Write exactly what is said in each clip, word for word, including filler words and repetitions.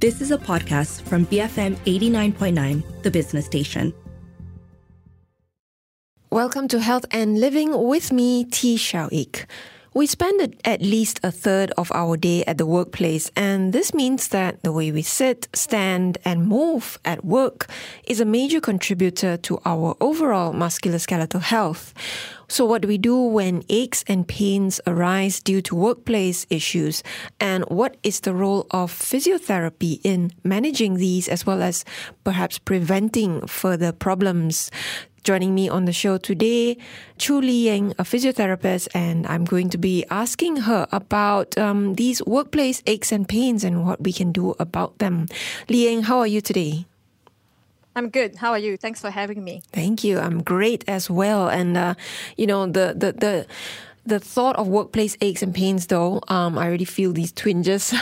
This is a podcast from B F M eighty-nine point nine, the business station. Welcome to Health and Living with me, T. Shao Ik. We spend at least a third of our day at the workplace, and this means that the way we sit, stand, and move at work is a major contributor to our overall musculoskeletal health. So what do we do when aches and pains arise due to workplace issues? And what is the role of physiotherapy in managing these as well as perhaps preventing further problems? Joining me on the show today, Li-Yeng Choo, a physiotherapist, and I'm going to be asking her about um, these workplace aches and pains and what we can do about them. Li-Yeng, how are you today? I'm good. How are you? Thanks for having me. Thank you. I'm great as well. And, uh, you know, the, the, the, the thought of workplace aches and pains, though, um, I already feel these twinges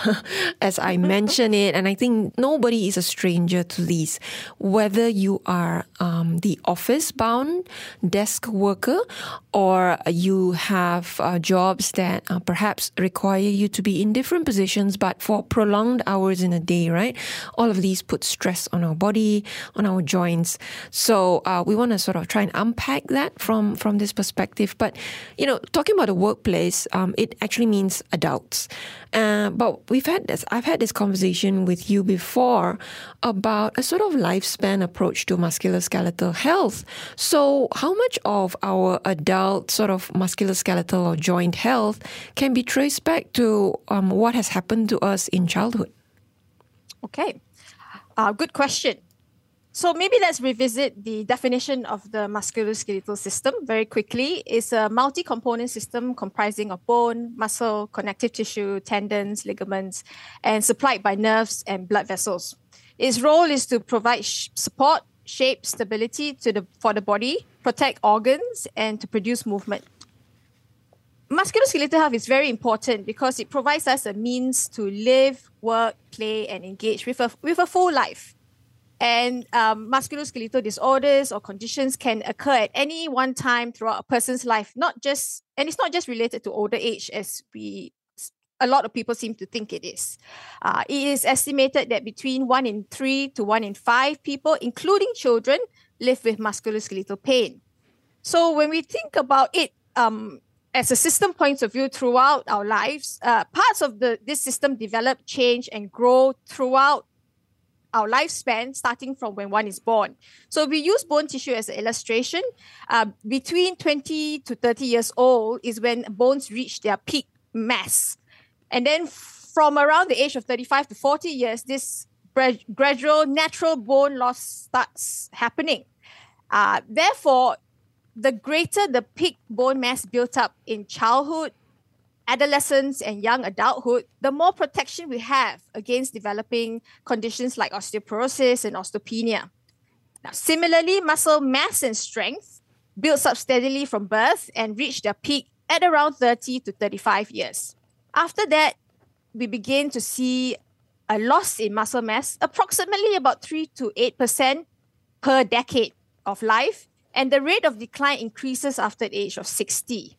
as I mention it. And I think nobody is a stranger to these. Whether you are um, the office-bound desk worker or you have uh, jobs that uh, perhaps require you to be in different positions but for prolonged hours in a day, right? All of these put stress on our body, on our joints. So uh, we want to sort of try and unpack that from, from this perspective. But, you know, talking about the workplace, um, it actually means adults. Uh, but we've had this, I've had this conversation with you before about a sort of lifespan approach to musculoskeletal health. So how much of our adult sort of musculoskeletal or joint health can be traced back to um, what has happened to us in childhood? Okay, uh, good question. So maybe let's revisit the definition of the musculoskeletal system very quickly. It's a multi-component system comprising of bone, muscle, connective tissue, tendons, ligaments, and supplied by nerves and blood vessels. Its role is to provide sh- support, shape, stability to the for the body, protect organs, and to produce movement. Musculoskeletal health is very important because it provides us a means to live, work, play, and engage with a, with a full life. And um, musculoskeletal disorders or conditions can occur at any one time throughout a person's life, not just, and it's not just related to older age as we, a lot of people seem to think it is. Uh, it is estimated that between one in three to one in five people, including children, live with musculoskeletal pain. So when we think about it um, as a system point of view throughout our lives, uh, parts of the this system develop, change, and grow throughout our lifespan, starting from when one is born. So we use bone tissue as an illustration. Uh, between twenty to thirty years old is when bones reach their peak mass. And then from around the age of thirty-five to forty years, this gra- gradual natural bone loss starts happening. Uh, therefore, the greater the peak bone mass built up in childhood, adolescence and young adulthood, the more protection we have against developing conditions like osteoporosis and osteopenia. Now, similarly, muscle mass and strength builds up steadily from birth and reach their peak at around thirty to thirty-five years. After that, we begin to see a loss in muscle mass, approximately about three to eight percent per decade of life, and the rate of decline increases after the age of sixty.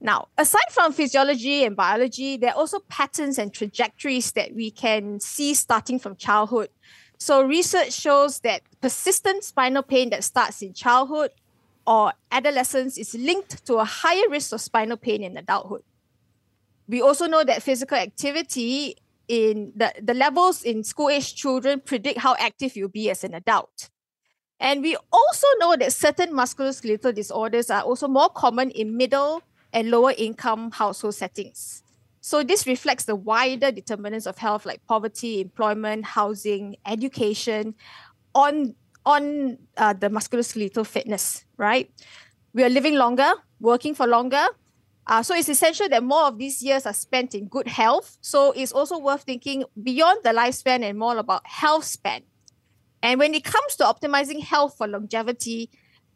Now, aside from physiology and biology, there are also patterns and trajectories that we can see starting from childhood. So research shows that persistent spinal pain that starts in childhood or adolescence is linked to a higher risk of spinal pain in adulthood. We also know that physical activity in the, the levels in school-aged children predict how active you'll be as an adult. And we also know that certain musculoskeletal disorders are also more common in middle and lower income household settings. So this reflects the wider determinants of health like poverty, employment, housing, education, on, on uh, the musculoskeletal fitness, right? We are living longer, working for longer. Uh, so it's essential that more of these years are spent in good health. So it's also worth thinking beyond the lifespan and more about health span. And when it comes to optimizing health for longevity,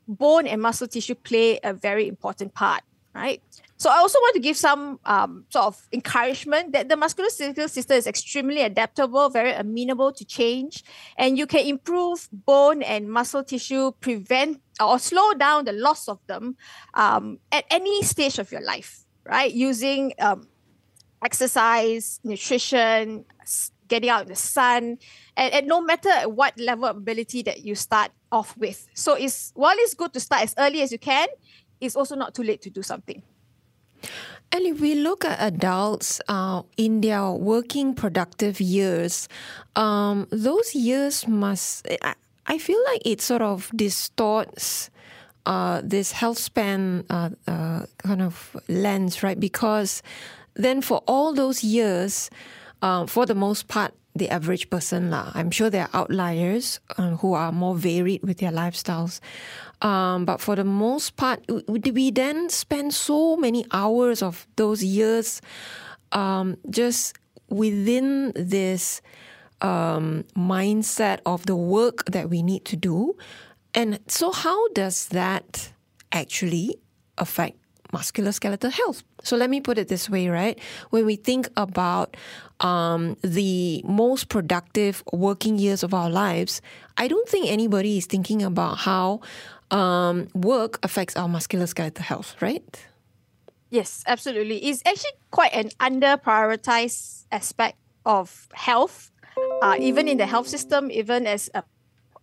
bone and muscle tissue play a very important part. Right. So I also want to give some um, sort of encouragement that the musculoskeletal system is extremely adaptable, very amenable to change, and you can improve bone and muscle tissue, prevent or slow down the loss of them um, at any stage of your life, right? Using um, exercise, nutrition, getting out in the sun, and, and no matter at what level of ability that you start off with. So it's, while it's good to start as early as you can, it's also not too late to do something. And if we look at adults uh, in their working productive years, um, those years must, I, I feel like it sort of distorts uh, this health span uh, uh, kind of lens, right? Because then for all those years, uh, for the most part, the average person, lah, I'm sure there are outliers uh, who are more varied with their lifestyles. Um, but for the most part, we then spend so many hours of those years um, just within this um, mindset of the work that we need to do. And so how does that actually affect musculoskeletal health? So let me put it this way, right? When we think about um, the most productive working years of our lives, I don't think anybody is thinking about how um, work affects our musculoskeletal health, right? Yes, absolutely. It's actually quite an under-prioritized aspect of health, uh, even in the health system, even as a,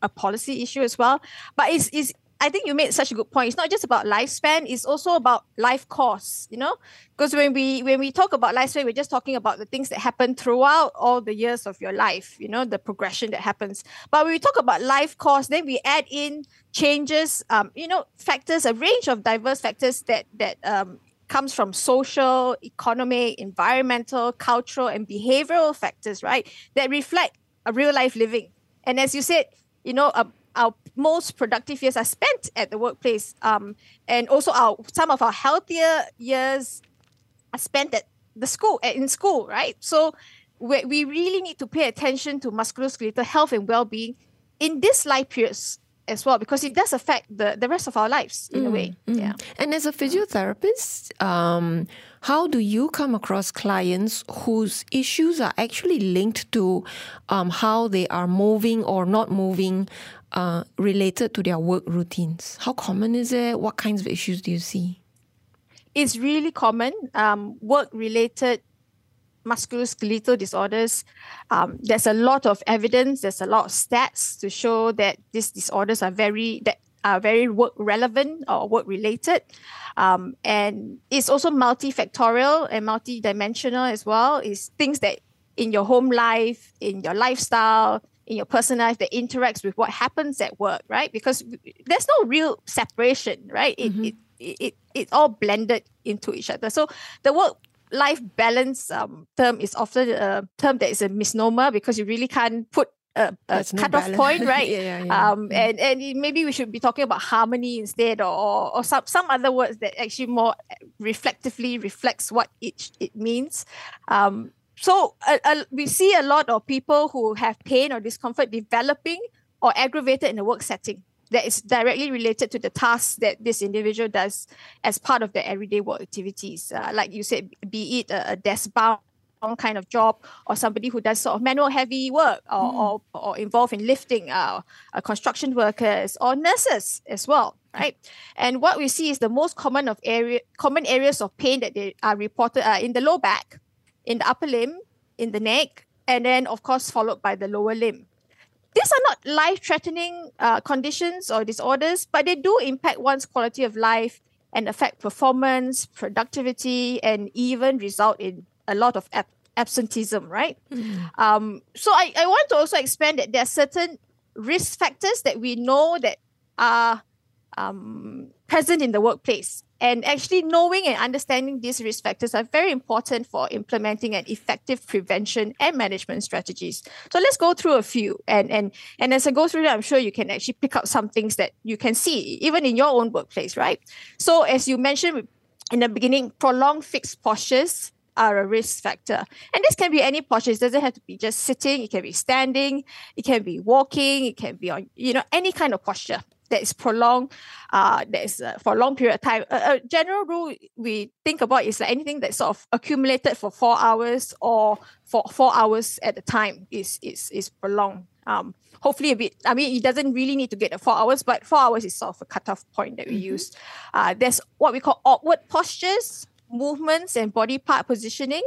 a policy issue as well. But it's, it's I think you made such a good point. It's not just about lifespan, it's also about life course, you know? Because when we when we talk about lifespan, we're just talking about the things that happen throughout all the years of your life, you know, the progression that happens. But when we talk about life course, then we add in changes, um, you know, factors, a range of diverse factors that that um, comes from social, economic, environmental, cultural, and behavioral factors, right? That reflect a real life living. And as you said, you know, a our most productive years are spent at the workplace, um, and also our some of our healthier years are spent at the school, at, in school, right? So we, we really need to pay attention to musculoskeletal health and well-being in this life periods as well, because it does affect the, the rest of our lives in mm, a way. Mm. Yeah. And as a physiotherapist, um, how do you come across clients whose issues are actually linked to um, how they are moving or not moving uh, related to their work routines? How common is it? What kinds of issues do you see? It's really common. Um, work-related musculoskeletal disorders, um, there's a lot of evidence, there's a lot of stats to show that these disorders are very that are very work-relevant or work-related. Um, and it's also multifactorial and multidimensional as well. It's things that in your home life, in your lifestyle, in your personal life that interacts with what happens at work, right? Because there's no real separation, right? It, mm-hmm. it, it, it, it all blended into each other. So the work life balance um, term is often a term that is a misnomer because you really can't put a, a cutoff no point, right? yeah, yeah, yeah. Um, yeah. And, and maybe we should be talking about harmony instead, or, or some, some other words that actually more reflectively reflects what it, it means. Um, so uh, uh, we see a lot of people who have pain or discomfort developing or aggravated in a work setting that is directly related to the tasks that this individual does as part of their everyday work activities. Uh, like you said, be it a, a desk-bound kind of job or somebody who does sort of manual heavy work or, mm. or, or involved in lifting, uh, uh, construction workers or nurses as well, right? And what we see is the most common of area, common areas of pain that they are reported are in the low back, in the upper limb, in the neck, and then, of course, followed by the lower limb. These are not life-threatening uh, conditions or disorders, but they do impact one's quality of life and affect performance, productivity, and even result in a lot of ab- absenteeism, right? Mm-hmm. Um, so I, I want to also expand that there are certain risk factors that we know that are um, present in the workplace. And actually knowing and understanding these risk factors are very important for implementing an effective prevention and management strategies. So let's go through a few. And, and, and as I go through that, I'm sure you can actually pick up some things that you can see, even in your own workplace, right? So as you mentioned in the beginning, prolonged fixed postures are a risk factor. And this can be any posture. It doesn't have to be just sitting. It can be standing. It can be walking. It can be on, you know, any kind of posture that is prolonged, uh, that is uh, for a long period of time. A, a general rule we think about is like anything that's sort of accumulated for four hours or for four hours at a time is is is prolonged. Um, hopefully a bit, I mean, it doesn't really need to get the four hours, but four hours is sort of a cutoff point that we mm-hmm. use. Uh, there's what we call awkward postures, movements and body part positioning.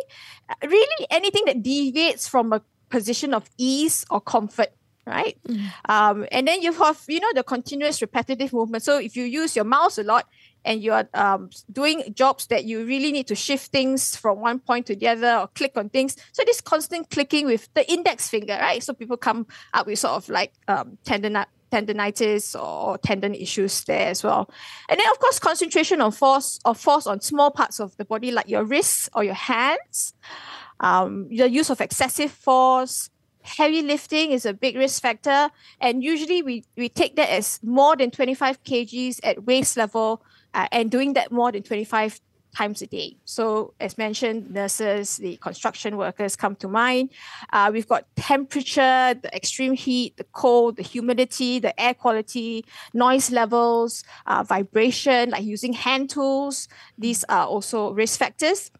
Uh, really anything that deviates from a position of ease or comfort, right? Mm. Um, and then you have, you know, the continuous repetitive movement. So if you use your mouse a lot and you're um, doing jobs that you really need to shift things from one point to the other or click on things. So this constant clicking with the index finger, right? So people come up with sort of like um, tendon- tendonitis or tendon issues there as well. And then, of course, concentration on force or force on small parts of the body like your wrists or your hands. Um, the use of excessive force, heavy lifting is a big risk factor. And usually we, we take that as more than twenty-five kilograms at waist level uh, and doing that more than twenty-five times a day. So as mentioned, nurses, the construction workers come to mind. Uh, we've got temperature, the extreme heat, the cold, the humidity, the air quality, noise levels, uh, vibration, like using hand tools. These are also risk factors.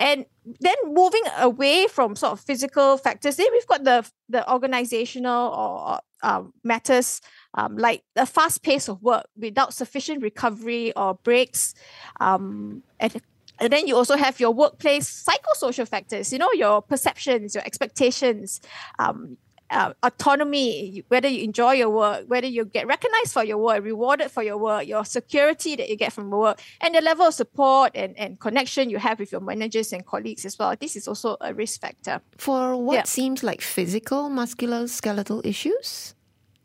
And then moving away from sort of physical factors, then we've got the, the organizational or um, matters um, like the fast pace of work without sufficient recovery or breaks. Um, and, and then you also have your workplace psychosocial factors, you know, your perceptions, your expectations, um, uh, autonomy, whether you enjoy your work, whether you get recognized for your work, rewarded for your work, your security that you get from your work, and the level of support and, and connection you have with your managers and colleagues as well. This is also a risk factor. For what yeah. seems like physical, musculoskeletal issues?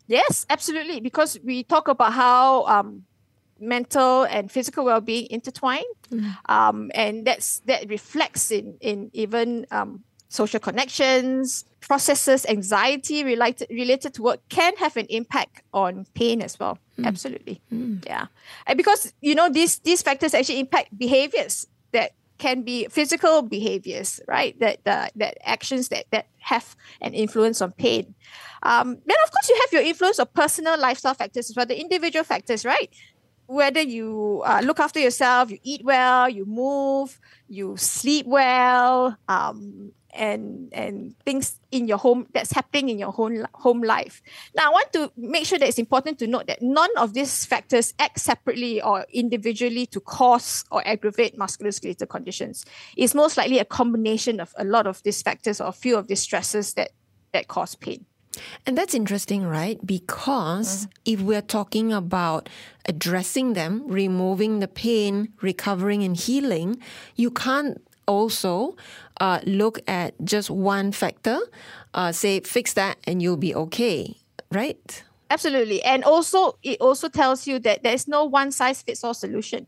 Yes, absolutely. Because we talk about how um, mental and physical well-being intertwine. Mm. Um, and that's that reflects in, in even... Um, social connections, processes, anxiety related related to work can have an impact on pain as well. Mm. Absolutely. Mm. Yeah. And because, you know, these these factors actually impact behaviors that can be physical behaviors, right? That uh, that actions that, that have an influence on pain. Um, then, of course, you have your influence of personal lifestyle factors as well, the individual factors, right? Whether you uh, look after yourself, you eat well, you move, you sleep well, um, and and things in your home that's happening in your home, home life. Now, I want to make sure that it's important to note that none of these factors act separately or individually to cause or aggravate musculoskeletal conditions. It's most likely a combination of a lot of these factors or a few of these stresses that, that cause pain. And that's interesting, right? Because mm. if we're talking about addressing them, removing the pain, recovering and healing, you can't also uh, look at just one factor, uh, say fix that and you'll be okay, right? Absolutely. And also, it also tells you that there's no one-size-fits-all solution.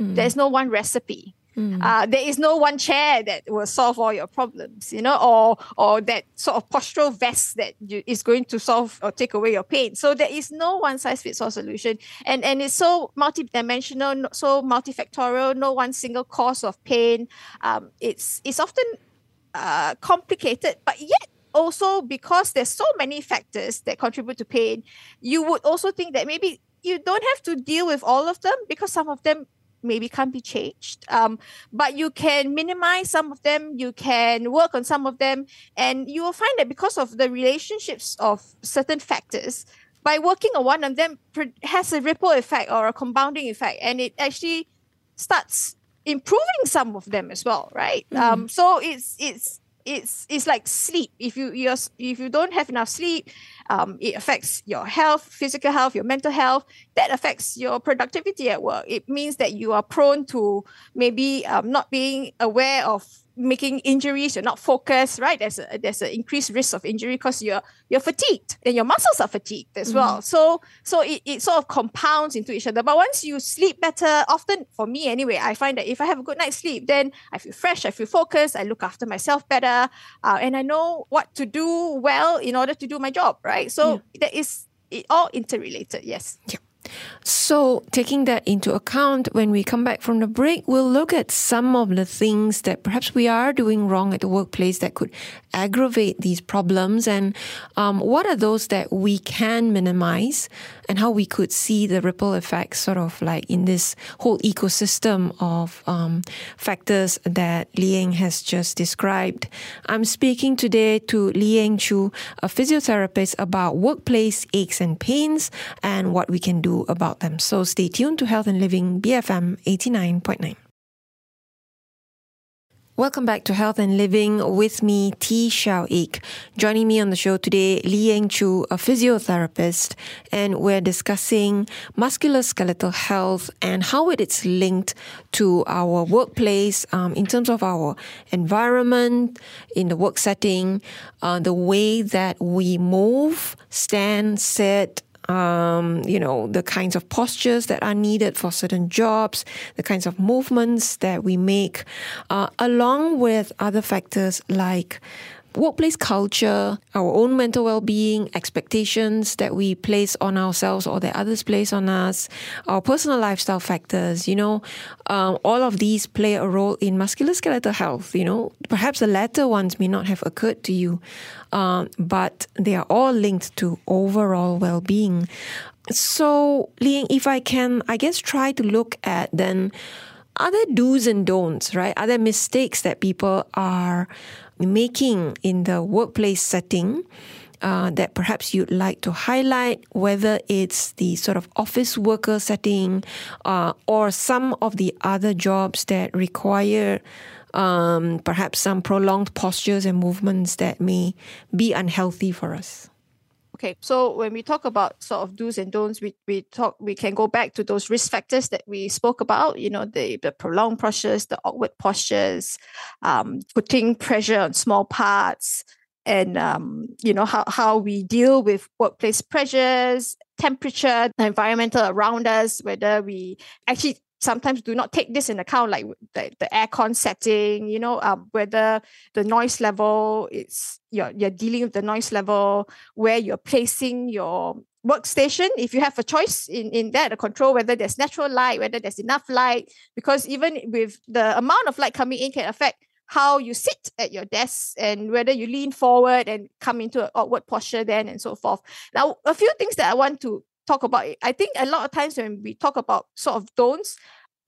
Mm. There's no one recipe. Mm. Uh, there is no one chair that will solve all your problems, you know, or or that sort of postural vest that you, is going to solve or take away your pain. So there is no one-size-fits-all solution. And and it's so multidimensional, so multifactorial, no one single cause of pain. Um, it's, it's often uh, complicated, but yet also because there's so many factors that contribute to pain, you would also think that maybe you don't have to deal with all of them because some of them maybe can't be changed, um, but you can minimize some of them, you can work on some of them, and you will find that because of the relationships of certain factors, by working on one of them has a ripple effect or a compounding effect, and it actually starts improving some of them as well, right? Mm. Um, so it's it's it's it's like sleep. If you you're, if you don't have enough sleep, Um, it affects your health, physical health, your mental health. That affects your productivity at work. It means that you are prone to maybe um, not being aware of making injuries. You're not focused, right? There's a, there's an increased risk of injury because you're you're fatigued and your muscles are fatigued as well. Mm. So so it, it sort of compounds into each other. But once you sleep better, often for me anyway, I find that if I have a good night's sleep, then I feel fresh, I feel focused, I look after myself better, uh, and I know what to do well in order to do my job, right? Right? So yeah. that is it all interrelated, yes. Yeah. So taking that into account, when we come back from the break, we'll look at some of the things that perhaps we are doing wrong at the workplace that could aggravate these problems, and um, what are those that we can minimize and how we could see the ripple effects sort of like in this whole ecosystem of um, factors that Li-Yeng has just described. I'm speaking today to Li-Yeng Choo, a physiotherapist, about workplace aches and pains and what we can do about them. So stay tuned to Health and Living B F M eighty-nine point nine. Welcome back to Health and Living with me, T. Shao Ik. Joining me on the show today, Li-Yeng Choo, a physiotherapist, and we're discussing musculoskeletal health and how it is linked to our workplace um, in terms of our environment, in the work setting, uh, the way that we move, stand, sit, Um, you know, the kinds of postures that are needed for certain jobs, the kinds of movements that we make, uh, along with other factors like workplace culture, our own mental well-being, expectations that we place on ourselves or that others place on us, our personal lifestyle factors, you know, um, all of these play a role in musculoskeletal health, you know. Perhaps the latter ones may not have occurred to you, um, but they are all linked to overall well-being. So, Li-Yeng, if I can, I guess, try to look at then, are there do's and don'ts, right? Are there mistakes that people are making in the workplace setting uh, that perhaps you'd like to highlight, whether it's the sort of office worker setting uh, or some of the other jobs that require um, perhaps some prolonged postures and movements that may be unhealthy for us? Okay, so when we talk about sort of do's and don'ts, we we talk we can go back to those risk factors that we spoke about. You know, the, the prolonged postures, the awkward postures, um, putting pressure on small parts, and um, you know how how we deal with workplace pressures, temperature, the environmental around us, whether we actually sometimes do not take this in account, like the, the aircon setting, you know, um, whether the noise level, it's you're, you're dealing with the noise level, where you're placing your workstation, if you have a choice in, in that, a control, whether there's natural light, whether there's enough light, because even with the amount of light coming in can affect how you sit at your desk and whether you lean forward and come into an awkward posture then and so forth. Now, a few things that I want to talk about it. I think a lot of times when we talk about sort of don'ts,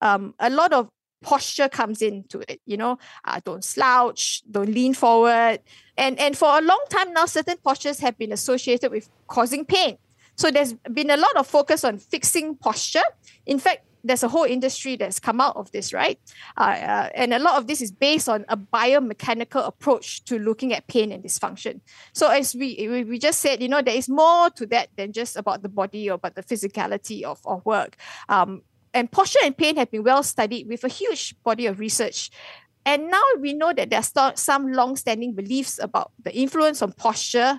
um, a lot of posture comes into it, you know, uh, don't slouch, don't lean forward. And, and for a long time now, certain postures have been associated with causing pain. So there's been a lot of focus on fixing posture. In fact, there's a whole industry that's come out of this, right? Uh, uh, and a lot of this is based on a biomechanical approach to looking at pain and dysfunction. So as we we just said, you know, there is more to that than just about the body or about the physicality of, of work. Um, and posture and pain have been well studied with a huge body of research. And now we know that there are some long-standing beliefs about the influence on posture,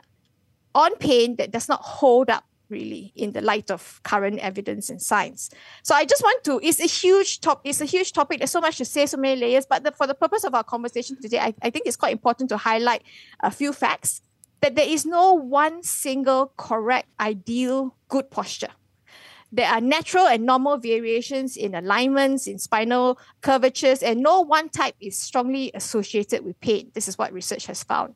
on pain that does not hold up really in the light of current evidence and science. So I just want to, it's a huge top, it's a huge topic. There's so much to say, so many layers, but the, for the purpose of our conversation today, I, I think it's quite important to highlight a few facts that there is no one single correct, ideal, good posture. There are natural and normal variations in alignments, in spinal curvatures, and no one type is strongly associated with pain. This is what research has found.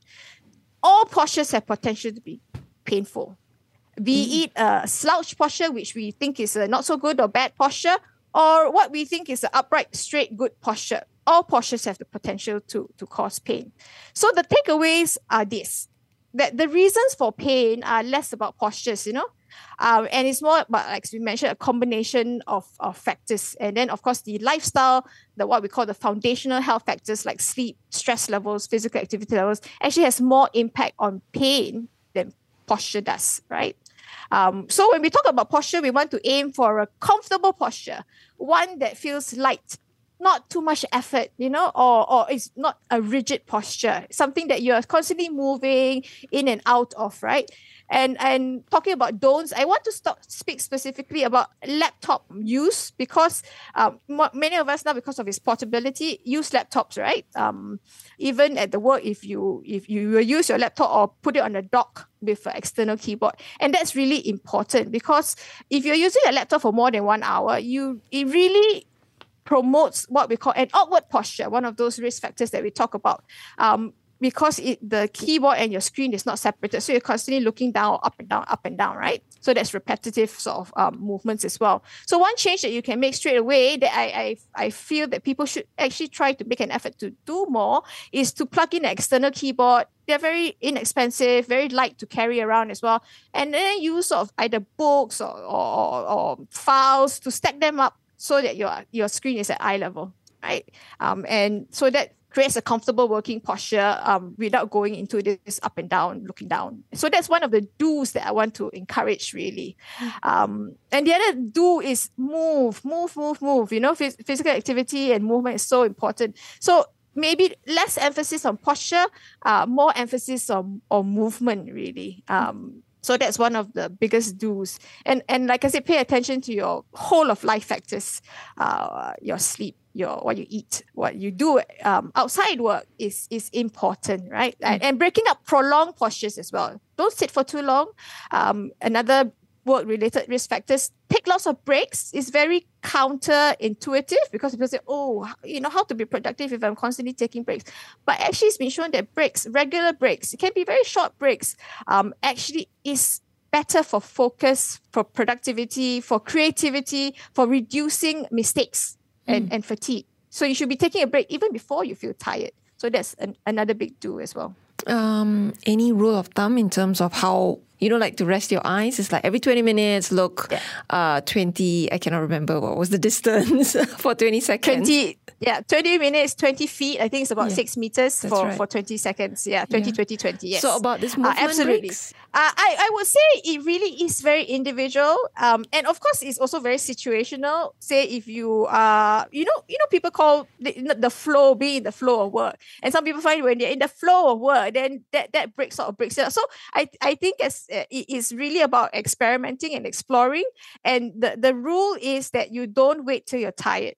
All postures have potential to be painful. Be it a slouch posture, which we think is a not so good or bad posture, or what we think is an upright, straight, good posture. All postures have the potential to, to cause pain. So the takeaways are this, that the reasons for pain are less about postures, you know, um, and it's more about, like we mentioned, a combination of, of factors. And then, of course, the lifestyle, the what we call the foundational health factors like sleep, stress levels, physical activity levels, actually has more impact on pain than posture does, right? Um, so when we talk about posture, we want to aim for a comfortable posture, one that feels light, not too much effort, you know, or, or it's not a rigid posture, something that you're constantly moving in and out of, right? And and talking about don'ts, I want to stop, speak specifically about laptop use because um, many of us now, because of its portability, use laptops, right? Um, even at the work, if you if you will use your laptop or put it on a dock with an external keyboard, and that's really important because if you're using a laptop for more than one hour, you it really promotes what we call an awkward posture, one of those risk factors that we talk about. Um, Because it, the keyboard and your screen is not separated. So you're constantly looking down, up and down, up and down, right? So that's repetitive sort of um, movements as well. So one change that you can make straight away that I, I I feel that people should actually try to make an effort to do more is to plug in an external keyboard. They're very inexpensive, very light to carry around as well. And then use sort of either books or, or, or files to stack them up so that your, your screen is at eye level, right? Um, and so that creates a comfortable working posture um, without going into this up and down, looking down. So that's one of the do's that I want to encourage, really. Um, and the other do is move, move, move, move. You know, phys- physical activity and movement is so important. So maybe less emphasis on posture, uh, more emphasis on, on movement, really. Um, so that's one of the biggest do's. And, and like I said, pay attention to your whole of life factors, uh, your sleep, your what you eat, what you do um, outside work is is important, right? And, and breaking up prolonged postures as well. Don't sit for too long. Um, another work-related risk factors, take lots of breaks. It's very counterintuitive because people say, oh, you know, how to be productive if I'm constantly taking breaks. But actually it's been shown that breaks, regular breaks, it can be very short breaks, um, actually is better for focus, for productivity, for creativity, for reducing mistakes. And, and fatigue. So you should be taking a break even before you feel tired. So that's an, another big do as well. Um, any rule of thumb in terms of how, you know, like to rest your eyes? It's like every twenty minutes, look, yeah. uh, twenty, I cannot remember what was the distance for twenty seconds. twenty, yeah, twenty minutes, twenty feet. I think it's about yeah. six meters for, right. for twenty seconds. Yeah, twenty, yeah. twenty, twenty, yes. So about this movement uh, absolutely. breaks? Uh, I, I would say it really is very individual. Um, and of course, it's also very situational. Say if you are, uh, you know, you know, people call the, the flow, being in the flow of work. And some people find when they're in the flow of work, then that, that breaks sort of breaks it up. So I, I think it's, it's really about experimenting and exploring. And the, the rule is that you don't wait till you're tired.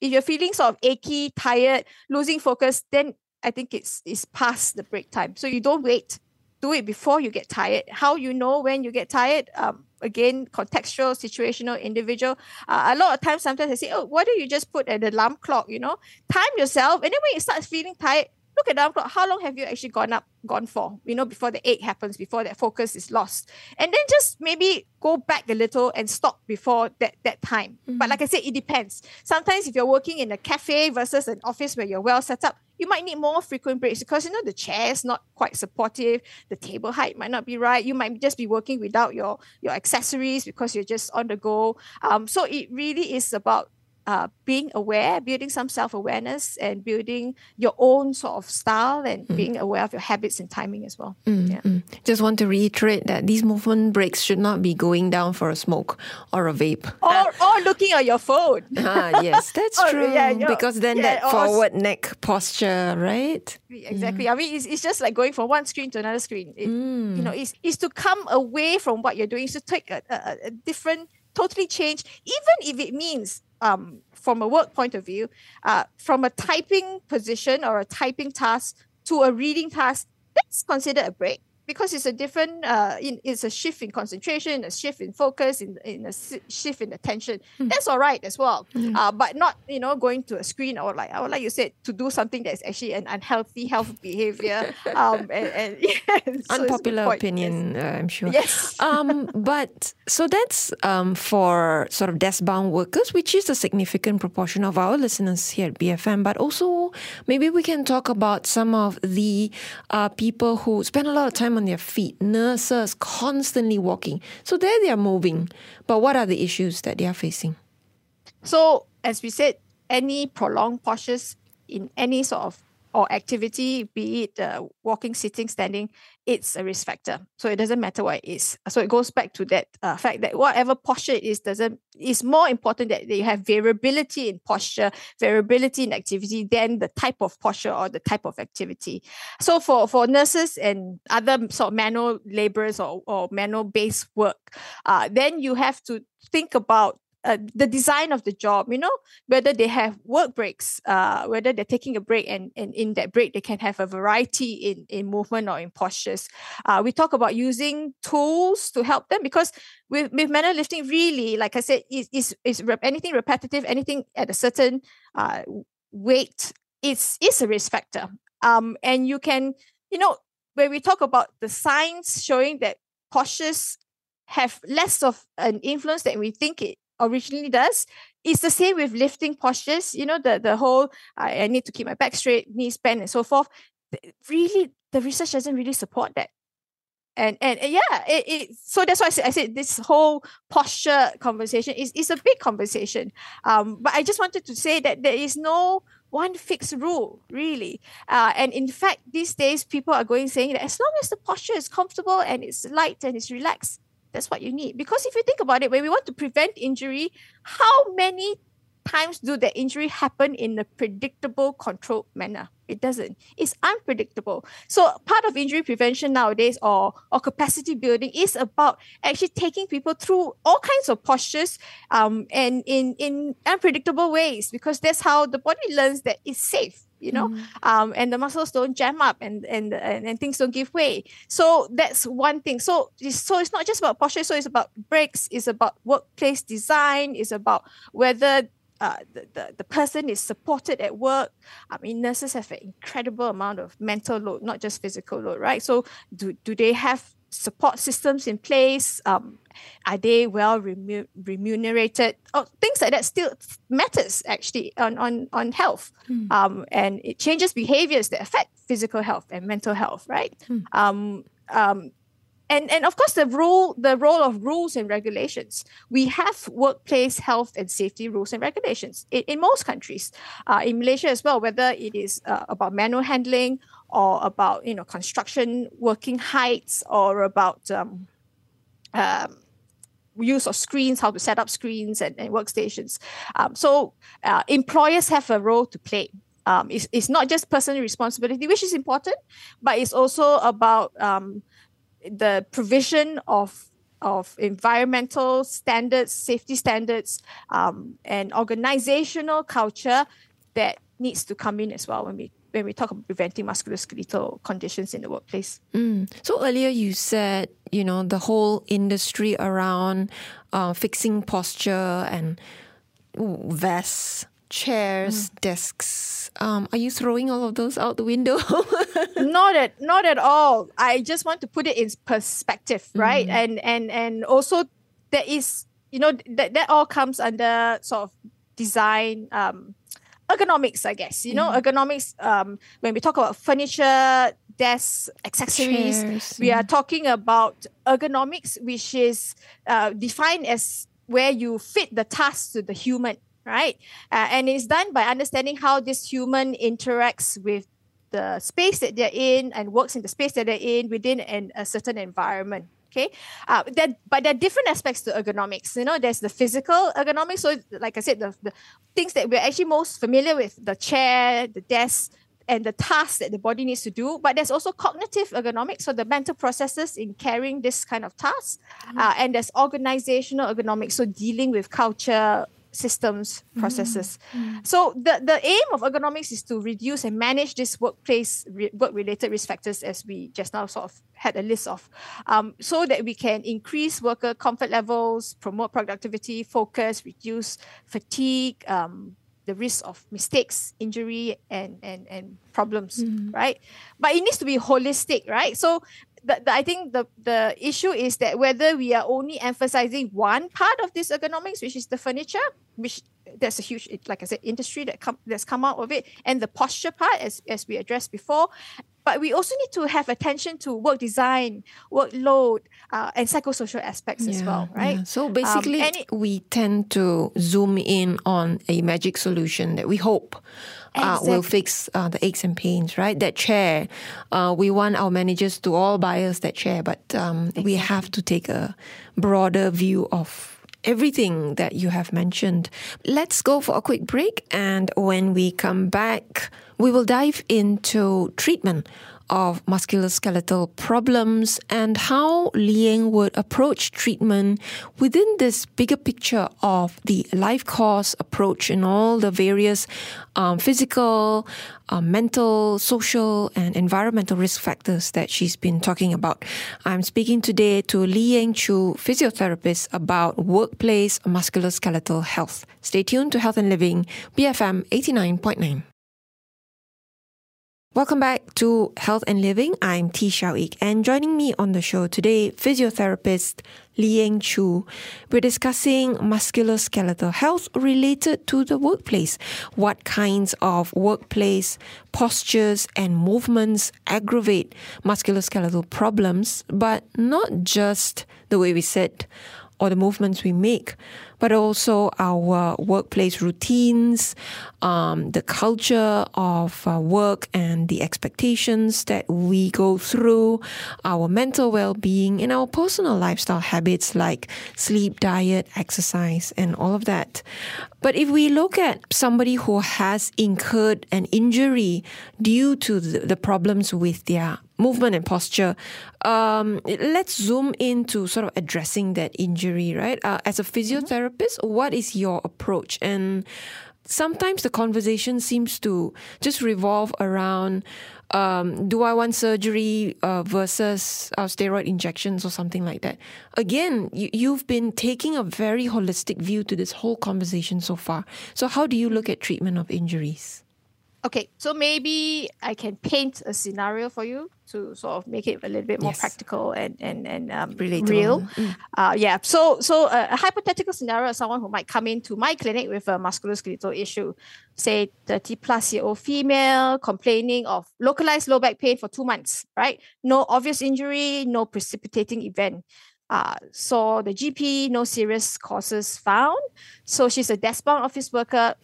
If you're feeling sort of achy, tired, losing focus, then I think it's it's past the break time. So you don't wait. Do it before you get tired. How you know when you get tired? Um, again, contextual, situational, individual. Uh, a lot of times, sometimes I say, oh, why don't you just put an alarm clock, you know? Time yourself. And then when you start feeling tired, look at the alarm clock. How long have you actually gone up, gone for? You know, before the ache happens, before that focus is lost. And then just maybe go back a little and stop before that, that time. Mm-hmm. But like I said, it depends. Sometimes if you're working in a cafe versus an office where you're well set up, you might need more frequent breaks because, you know, the chair is not quite supportive. The table height might not be right. You might just be working without your, your accessories because you're just on the go. Um, so it really is about uh, being aware, building some self-awareness and building your own sort of style and mm. being aware of your habits and timing as well. Mm, yeah. mm. Just want to reiterate that these movement breaks should not be going down for a smoke or a vape. Or, or looking at your phone. ah, yes, that's or, true. Yeah, because then yeah, that forward or, neck posture, right? Exactly. Yeah. I mean, it's, it's just like going from one screen to another screen. It, mm. You know, it's, it's to come away from what you're doing. It's to take a, a, a different, totally change, even if it means Um, from a work point of view, uh, from a typing position or a typing task to a reading task, that's considered a break because it's a different, uh, in, it's a shift in concentration, a shift in focus, in, in a shift in attention. Mm. That's all right as well, mm. uh, but not, you know, going to a screen or like, or like you said, to do something that's actually an unhealthy health behavior. um, and, and, yeah, so Unpopular opinion, yes. uh, I'm sure. Yes. um, but so that's um, for sort of desk-bound workers, which is a significant proportion of our listeners here at B F M, but also maybe we can talk about some of the uh, people who spend a lot of time on their feet, nurses constantly walking. So there they are moving. But what are the issues that they are facing? So as we said, any prolonged postures in any sort of or activity, be it uh, walking, sitting, standing, it's a risk factor. So it doesn't matter what it is. So it goes back to that uh, fact that whatever posture it is, doesn't, it's more important that you have variability in posture, variability in activity than the type of posture or the type of activity. So for, for nurses and other sort of manual laborers or, or manual-based work, uh, then you have to think about Uh, the design of the job, you know, whether they have work breaks, uh, whether they're taking a break and, and in that break, they can have a variety in, in movement or in postures. Uh, we talk about using tools to help them because with, with manual lifting, really, like I said, is is, is rep- anything repetitive, anything at a certain uh, weight, it's, it's a risk factor. Um, and you can, you know, when we talk about the signs showing that postures have less of an influence than we think it originally does. It's the same with lifting postures, you know, the, the whole, I, I need to keep my back straight, knees bent and so forth. Really, the research doesn't really support that. And and, and yeah, it, it, so that's why I said, I said this whole posture conversation is, is a big conversation. Um, but I just wanted to say that there is no one fixed rule, really. Uh, and in fact, these days, people are going saying that as long as the posture is comfortable and it's light and it's relaxed, that's what you need. Because if you think about it, when we want to prevent injury, how many times do the injury happen in a predictable, controlled manner? It doesn't. It's unpredictable. So part of injury prevention nowadays, or, or capacity building, is about actually taking people through all kinds of postures um, and in, in unpredictable ways, because that's how the body learns that it's safe, you know, mm. um, and the muscles don't jam up and, and and and things don't give way. So that's one thing. So it's, so it's not just about posture. So it's about breaks. It's about workplace design. It's about whether Uh, the, the, the person is supported at work. I mean, nurses have an incredible amount of mental load, not just physical load, right? So do, do they have support systems in place? Um, are they well remun- remunerated? Oh, things like that still matters, actually, on, on, on health. Mm. Um, and it changes behaviors that affect physical health and mental health, right? Mm. Um, um, And, and of course, the role, the role of rules and regulations. We have workplace health and safety rules and regulations in, in most countries, uh, in Malaysia as well, whether it is uh, about manual handling or about, you know, construction working heights, or about um, um, use of screens, how to set up screens and, and workstations. Um, so uh, employers have a role to play. Um, it's, it's not just personal responsibility, which is important, but it's also about Um, the provision of of environmental standards, safety standards, um, and organizational culture that needs to come in as well when we when we talk about preventing musculoskeletal conditions in the workplace. Mm. So earlier you said, you know, the whole industry around uh, fixing posture and vests, chairs, mm. desks. Um, are you throwing all of those out the window? Not at not at all. I just want to put it in perspective, right? Mm. And and and also there is, you know, that that all comes under sort of design, um, ergonomics, I guess. You know, mm. ergonomics. Um, when we talk about furniture, desks, accessories, chairs, we yeah. are talking about ergonomics, which is uh, defined as where you fit the task to the human. Right? Uh, and it's done by understanding how this human interacts with the space that they're in and works in the space that they're in within an, a certain environment. Okay. Uh, there, but there are different aspects to ergonomics. You know, there's the physical ergonomics. So like I said, the, the things that we're actually most familiar with, the chair, the desk, and the tasks that the body needs to do. But there's also cognitive ergonomics, so the mental processes in carrying this kind of task. Mm-hmm. Uh, and there's organizational ergonomics, so dealing with culture, systems, processes. Mm. Mm. So the, the aim of ergonomics is to reduce and manage these workplace re- work-related risk factors, as we just now sort of had a list of, um, so that we can increase worker comfort levels, promote productivity, focus, reduce fatigue, um, the risk of mistakes, injury, and and, and problems, mm. right? But it needs to be holistic, right? So The, the, I think the, the issue is that whether we are only emphasizing one part of this ergonomics, which is the furniture, which there's a huge, like I said, industry that come, that's come out of it, and the posture part, as, as we addressed before. But we also need to have attention to work design, workload, uh, and psychosocial aspects yeah, as well, right? Yeah. So basically, um, it, we tend to zoom in on a magic solution that we hope uh, exactly. will fix uh, the aches and pains, right? That chair, uh, we want our managers to all buy us that chair, but um, exactly. we have to take a broader view of everything that you have mentioned. Let's go for a quick break, and when we come back, we will dive into treatment of musculoskeletal problems and how Li-Yeng would approach treatment within this bigger picture of the life course approach in all the various um, physical, uh, mental, social, and environmental risk factors that she's been talking about. I'm speaking today to Li-Yeng Choo, physiotherapist, about workplace musculoskeletal health. Stay tuned to Health and Living, B F M eighty-nine point nine. Welcome back to Health and Living. I'm T. Shao Ik, and joining me on the show today, physiotherapist Li-Yeng Choo. We're discussing musculoskeletal health related to the workplace. What kinds of workplace postures and movements aggravate musculoskeletal problems, but not just the way we sit or the movements we make, but also our workplace routines, um, the culture of uh, work and the expectations that we go through, our mental well-being, and our personal lifestyle habits like sleep, diet, exercise, and all of that. But if we look at somebody who has incurred an injury due to the, the problems with their movement and posture, um, let's zoom into sort of addressing that injury, right? Uh, as a physiotherapist, what is your approach? And sometimes the conversation seems to just revolve around, um, do I want surgery uh, versus uh, steroid injections or something like that? Again, you, you've been taking a very holistic view to this whole conversation so far. So how do you look at treatment of injuries? Okay, so maybe I can paint a scenario for you to sort of make it a little bit more yes. practical and and and um, real. Mm. Uh, yeah. So so a, a hypothetical scenario of someone who might come into my clinic with a musculoskeletal issue, say thirty plus year old female complaining of localized low back pain for two months. Right. No obvious injury. No precipitating event. Uh, so the G P, no serious causes found. So she's a desk-bound office worker.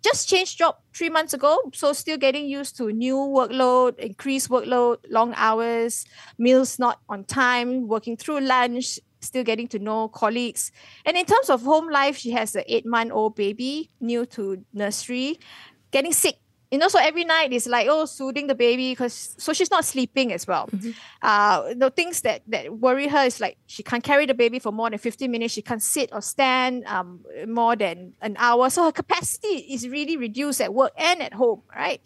Just changed job three months ago, so still getting used to new workload, increased workload, long hours, meals not on time, working through lunch, still getting to know colleagues. And in terms of home life, she has an eight-month-old baby, new to nursery, getting sick. You know, so every night it's like, oh, soothing the baby, because so she's not sleeping as well. Mm-hmm. Uh, the things that, that worry her is like she can't carry the baby for more than fifteen minutes. She can't sit or stand um, more than an hour. So her capacity is really reduced at work and at home, right?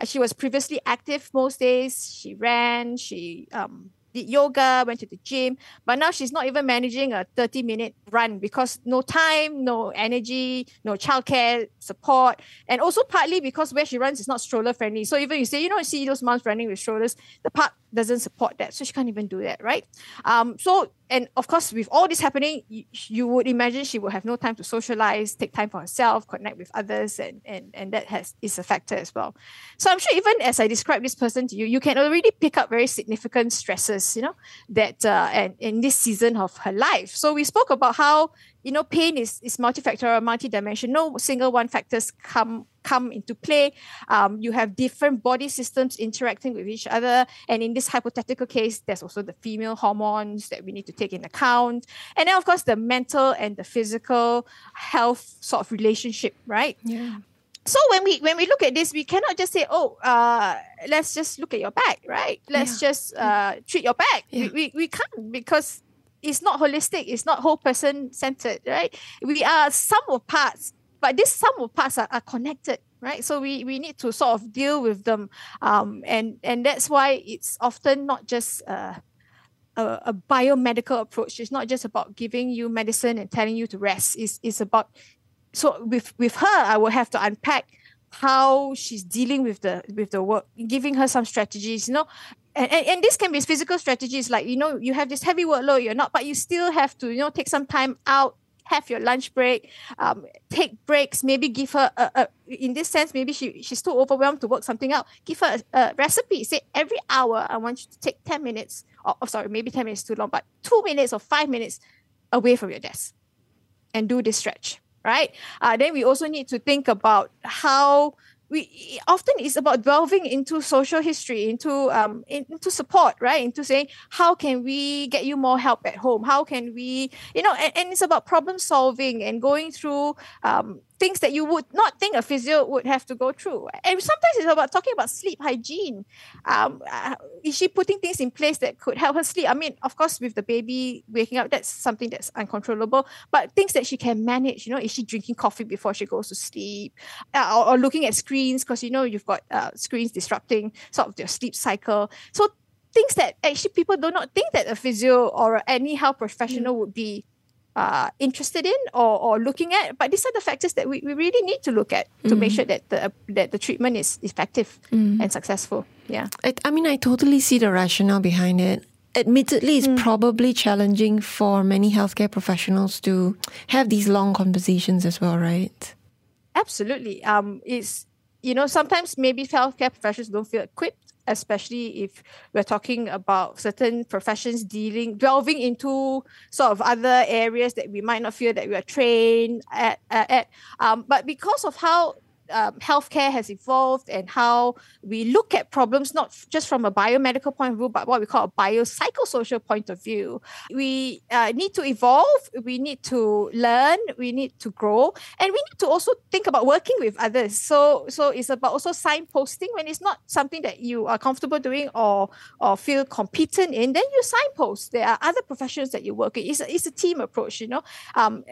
Uh, she was previously active most days. She ran, she um, did yoga, went to the gym. But now she's not even managing a thirty-minute run because no time, no energy, no childcare support. And also partly because where she runs is not stroller-friendly. So even you say, you know, you see those moms running with strollers, the park doesn't support that. So she can't even do that, right? Um, so, and of course, with all this happening, you, you would imagine she would have no time to socialize, take time for herself, connect with others, and and, and that has is a factor as well. So I'm sure even as I describe this person to you, you can already pick up very significant stresses, you know, that uh, and in this season of her life. So we spoke about how, you know, pain is, is multifactorial, multidimensional. No single one factors come come into play. Um, you have different body systems interacting with each other. And in this hypothetical case, there's also the female hormones that we need to take into account. And then, of course, the mental and the physical health sort of relationship, right? Yeah. So when we when we look at this, we cannot just say, oh, uh, let's just look at your back, right? Let's yeah. just uh, treat your back. Yeah. We, we, we can't, because it's not holistic. It's not whole person centered, right? We are sum of parts, but this sum of parts are, are connected, right? So we, we need to sort of deal with them. Um, and, and that's why it's often not just uh, a, a biomedical approach. It's not just about giving you medicine and telling you to rest. It's, it's about, so with, with her, I will have to unpack how she's dealing with the with the work, giving her some strategies, you know. And, and, and this can be physical strategies, like, you know, you have this heavy workload, you're not, but you still have to, you know, take some time out, have your lunch break, um, take breaks, maybe give her, a, a, in this sense, maybe she she's too overwhelmed to work something out. Give her a, a recipe. Say, every hour, I want you to take ten minutes, or oh, sorry, maybe ten minutes is too long, but two minutes or five minutes away from your desk and do this stretch, right? Uh, then we also need to think about how we often it's about delving into social history, into um, into support, right? Into saying, how can we get you more help at home? How can we, you know, and, and it's about problem solving and going through um, things that you would not think a physio would have to go through. And sometimes it's about talking about sleep hygiene. Um, uh, is she putting things in place that could help her sleep? I mean, of course, with the baby waking up, that's something that's uncontrollable, but things that she can manage, you know, is she drinking coffee before she goes to sleep? Uh, or, or looking at screen because you know you've got uh, screens disrupting sort of your sleep cycle. So things that actually people do not think that a physio or any health professional mm. would be uh, interested in or, or looking at. But these are the factors that we, we really need to look at to mm. make sure that the uh, that the treatment is effective mm. and successful. Yeah, I, I mean, I totally see the rationale behind it. Admittedly, it's mm. probably challenging for many healthcare professionals to have these long conversations as well, right? Absolutely. Um, it's You know, sometimes maybe healthcare professionals don't feel equipped especially if we're talking about certain professions dealing, delving into sort of other areas that we might not feel that we are trained at. at, at. Um, but because of how Um, healthcare has evolved and how we look at problems, not just from a biomedical point of view, but what we call a biopsychosocial point of view. We uh, need to evolve, we need to learn, we need to grow, and we need to also think about working with others. So, so it's about also signposting when it's not something that you are comfortable doing or, or feel competent in, then you signpost. There are other professions that you work in. It's a, it's a team approach, you know. Um,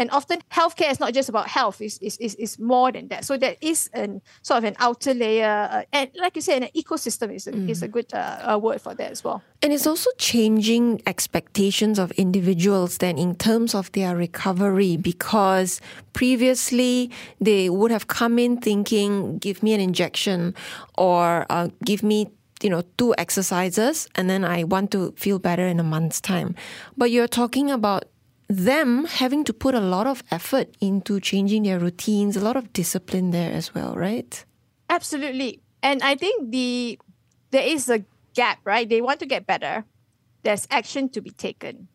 and often healthcare is not just about health, it's, it's, it's more than that. So there is an sort of an outer layer, uh, and like you said, an ecosystem is a, mm. is a good uh, uh, word for that as well. And it's also changing expectations of individuals then in terms of their recovery, because previously they would have come in thinking, give me an injection or uh, give me you know, two exercises and then I want to feel better in a month's time. But you're talking about them having to put a lot of effort into changing their routines, a lot of discipline there as well, right? Absolutely. And I think the there is a gap, right? They want to get better. There's action to be taken.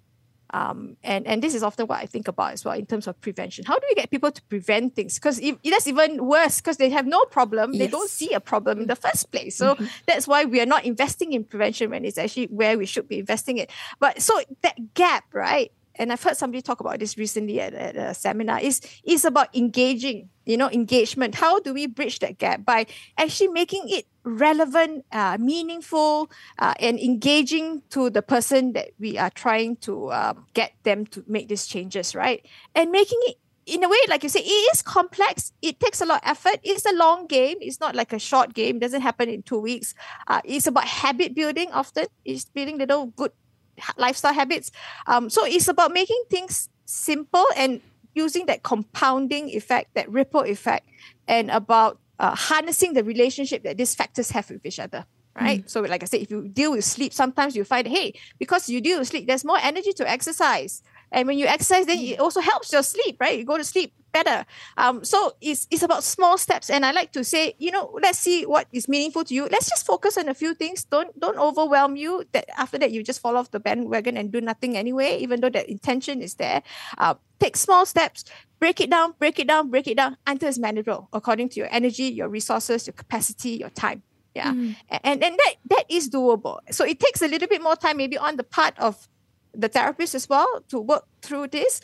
Um, and, and this is often what I think about as well in terms of prevention. How do we get people to prevent things? Because that's even worse, because they have no problem. Yes. They don't see a problem in the first place. So mm-hmm. that's why we are not investing in prevention when it's actually where we should be investing it. But so that gap, right? And I've heard somebody talk about this recently at, at a seminar, is is about engaging, you know, engagement. How do we bridge that gap? By actually making it relevant, uh, meaningful, uh, and engaging to the person that we are trying to um, get them to make these changes, right? And making it, in a way, like you say, it is complex. It takes a lot of effort. It's a long game. It's not like a short game. It doesn't happen in two weeks. Uh, it's about habit building often. It's building little good lifestyle habits. Um, so it's about making things simple and using that compounding effect, that ripple effect, and about uh, harnessing the relationship that these factors have with each other, right? Mm. So like I said, if you deal with sleep, sometimes you find, hey, because you deal with sleep, there's more energy to exercise. And when you exercise, then it also helps your sleep, right? You go to sleep better. Um, so it's it's about small steps. And I like to say, you know, let's see what is meaningful to you. Let's just focus on a few things. Don't don't overwhelm you. That after that, you just fall off the bandwagon and do nothing anyway, even though that intention is there. Uh, take small steps. Break it down, break it down, break it down until it's manageable according to your energy, your resources, your capacity, your time. Yeah. Mm. And, and that that is doable. So it takes a little bit more time maybe on the part of the therapist as well to work through this,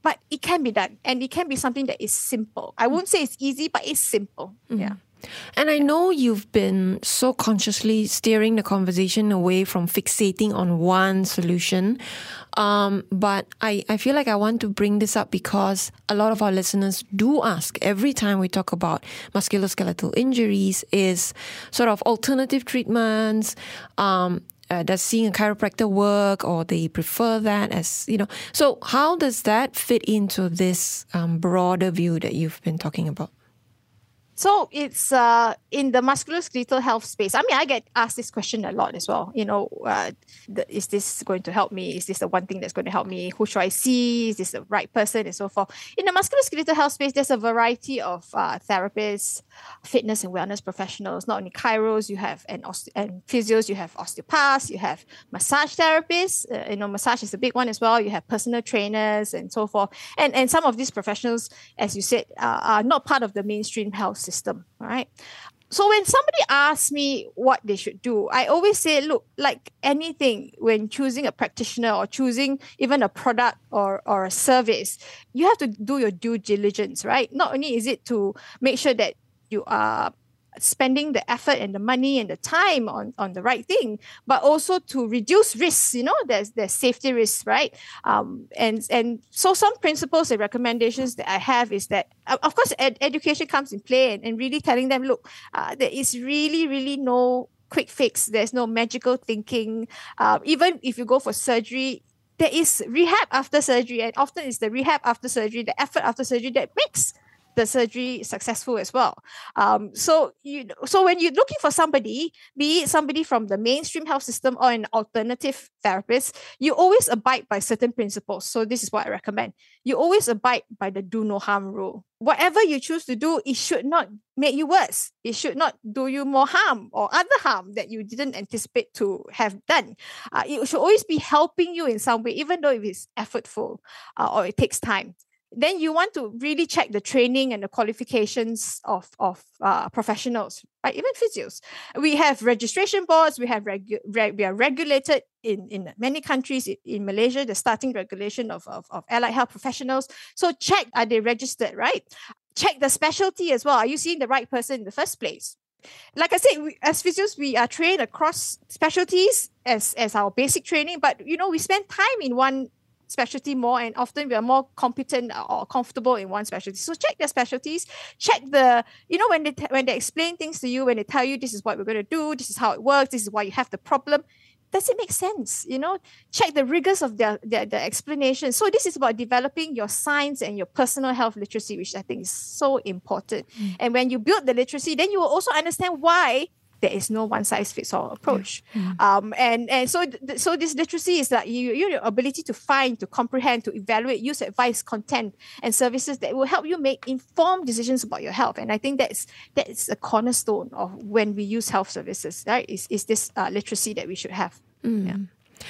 but it can be done and it can be something that is simple. I won't say it's easy, but it's simple. Mm-hmm. Yeah. And I know you've been so consciously steering the conversation away from fixating on one solution. Um, but I, I feel like I want to bring this up because a lot of our listeners do ask every time we talk about musculoskeletal injuries is sort of alternative treatments, um, Uh, does seeing a chiropractor work, or they prefer that as, you know? So how does that fit into this um, broader view that you've been talking about? So it's uh, in the musculoskeletal health space. I mean, I get asked this question a lot as well. You know, uh, the, is this going to help me? Is this the one thing that's going to help me? Who should I see? Is this the right person? And so forth. In the musculoskeletal health space, there's a variety of uh, therapists, fitness and wellness professionals, not only chiros, you have and, oste- and physios, you have osteopaths, you have massage therapists. Uh, you know, massage is a big one as well. You have personal trainers and so forth. And, and some of these professionals, as you said, uh, are not part of the mainstream health system, right? So when somebody asks me what they should do, I always say, look, like anything, when choosing a practitioner or choosing even a product or, or a service, you have to do your due diligence, right? Not only is it to make sure that you are spending the effort and the money and the time on, on the right thing, but also to reduce risks, you know, there's there's safety risks, right? Um, and and so some principles and recommendations that I have is that, of course, ed- education comes in play and, and really telling them, look, uh, there is really, really no quick fix. There's no magical thinking. Uh, even if you go for surgery, there is rehab after surgery, and often it's the rehab after surgery, the effort after surgery that makes the surgery successful as well. Um, so you so when you're looking for somebody, be it somebody from the mainstream health system or an alternative therapist, you always abide by certain principles. So this is what I recommend. You always abide by the do no harm rule. Whatever you choose to do, it should not make you worse. It should not do you more harm or other harm that you didn't anticipate to have done. Uh, it should always be helping you in some way, even though it is effortful uh, or it takes time. Then you want to really check the training and the qualifications of, of uh, professionals, right? Even physios. We have registration boards, we have regu- re- we are regulated in, in many countries. In, in Malaysia, the starting regulation of, of, of allied health professionals. So check, are they registered, right? Check the specialty as well. Are you seeing the right person in the first place? Like I said, we, as physios, we are trained across specialties as, as our basic training, but, you know, we spend time in one specialty more, and often we are more competent or comfortable in one specialty. So check their specialties, check the, you know, when they t- when they explain things to you, when they tell you this is what we're going to do, this is how it works, this is why you have the problem, does it make sense? You know, check the rigors of their, their, their explanation. So this is about developing your science and your personal health literacy, which I think is so important. Mm. And when you build the literacy, then you will also understand why there is no one-size-fits-all approach. Mm-hmm. Um, and, and so th- so this literacy is that you, your ability to find, to comprehend, to evaluate, use advice, content, and services that will help you make informed decisions about your health. And I think that's that's a cornerstone of when we use health services, right? Is is this uh, literacy that we should have. Mm. Yeah.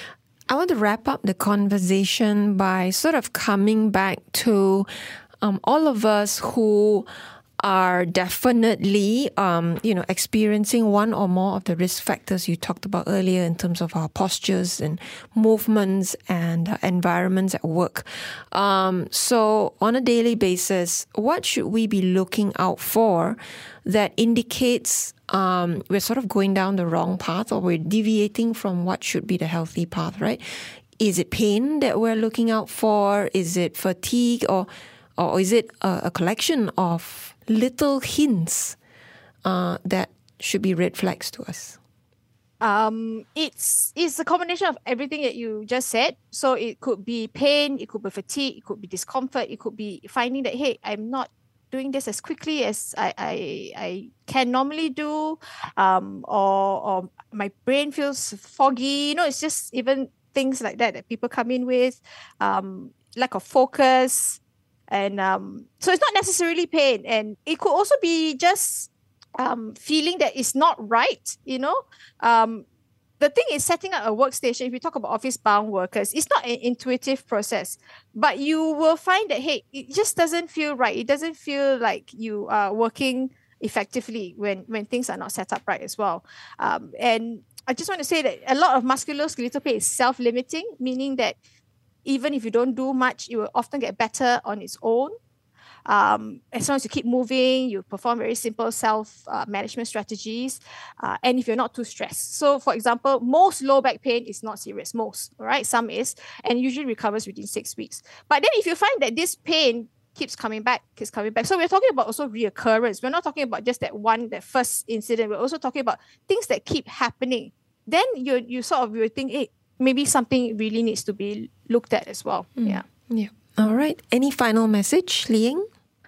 I want to wrap up the conversation by sort of coming back to um, all of us who are definitely, um, you know, experiencing one or more of the risk factors you talked about earlier in terms of our postures and movements and uh, environments at work. Um, so on a daily basis, what should we be looking out for that indicates um, we're sort of going down the wrong path or we're deviating from what should be the healthy path, right? Is it pain that we're looking out for? Is it fatigue or or is it a, a collection of little hints uh, that should be red flags to us? Um, it's it's a combination of everything that you just said. So it could be pain, it could be fatigue, it could be discomfort, it could be finding that, hey, I'm not doing this as quickly as I I, I can normally do, um, or, or my brain feels foggy. You know, it's just even things like that that people come in with, um, lack of focus. And um, so it's not necessarily pain. And it could also be just um, feeling that it's not right, you know. Um, the thing is setting up a workstation, if we talk about office-bound workers, it's not an intuitive process. But you will find that, hey, it just doesn't feel right. It doesn't feel like you are working effectively when, when things are not set up right as well. Um, and I just want to say that a lot of musculoskeletal pain is self-limiting, meaning that even if you don't do much, it will often get better on its own. Um, as long as you keep moving, you perform very simple self-management uh, strategies, uh, and if you're not too stressed. So, for example, most low back pain is not serious, most, all right? Some is, and usually recovers within six weeks. But then if you find that this pain keeps coming back, keeps coming back. So we're talking about also reoccurrence. We're not talking about just that one, that first incident. We're also talking about things that keep happening. Then you you sort of, you think, hey, maybe something really needs to be looked at as well. Mm. Yeah. Yeah. All right. Any final message, Li-Yeng?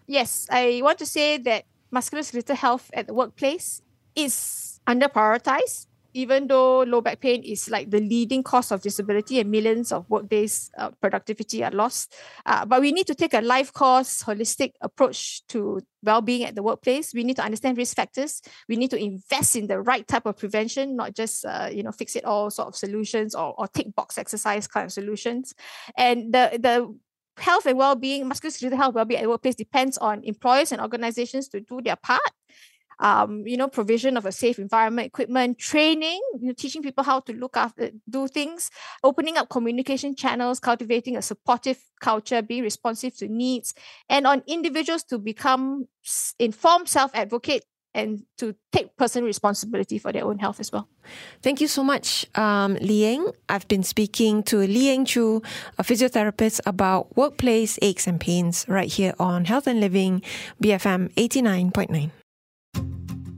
Yes. I want to say that musculoskeletal health at the workplace is under-prioritized, even though low back pain is like the leading cause of disability and millions of workdays uh, productivity are lost. Uh, but we need to take a life course, holistic approach to well-being at the workplace. We need to understand risk factors. We need to invest in the right type of prevention, not just, uh, you know, fix it all sort of solutions or, or tick box exercise kind of solutions. And the, the health and well-being, musculoskeletal health well-being at the workplace depends on employers and organizations to do their part. Um, you know, provision of a safe environment, equipment, training, you know, teaching people how to look after, do things, opening up communication channels, cultivating a supportive culture, being responsive to needs, and on individuals to become informed self-advocate and to take personal responsibility for their own health as well. Thank you so much, um, Li-Yeng. I've been speaking to Li-Yeng Choo, a physiotherapist, about workplace aches and pains right here on Health and Living, B F M eighty-nine point nine.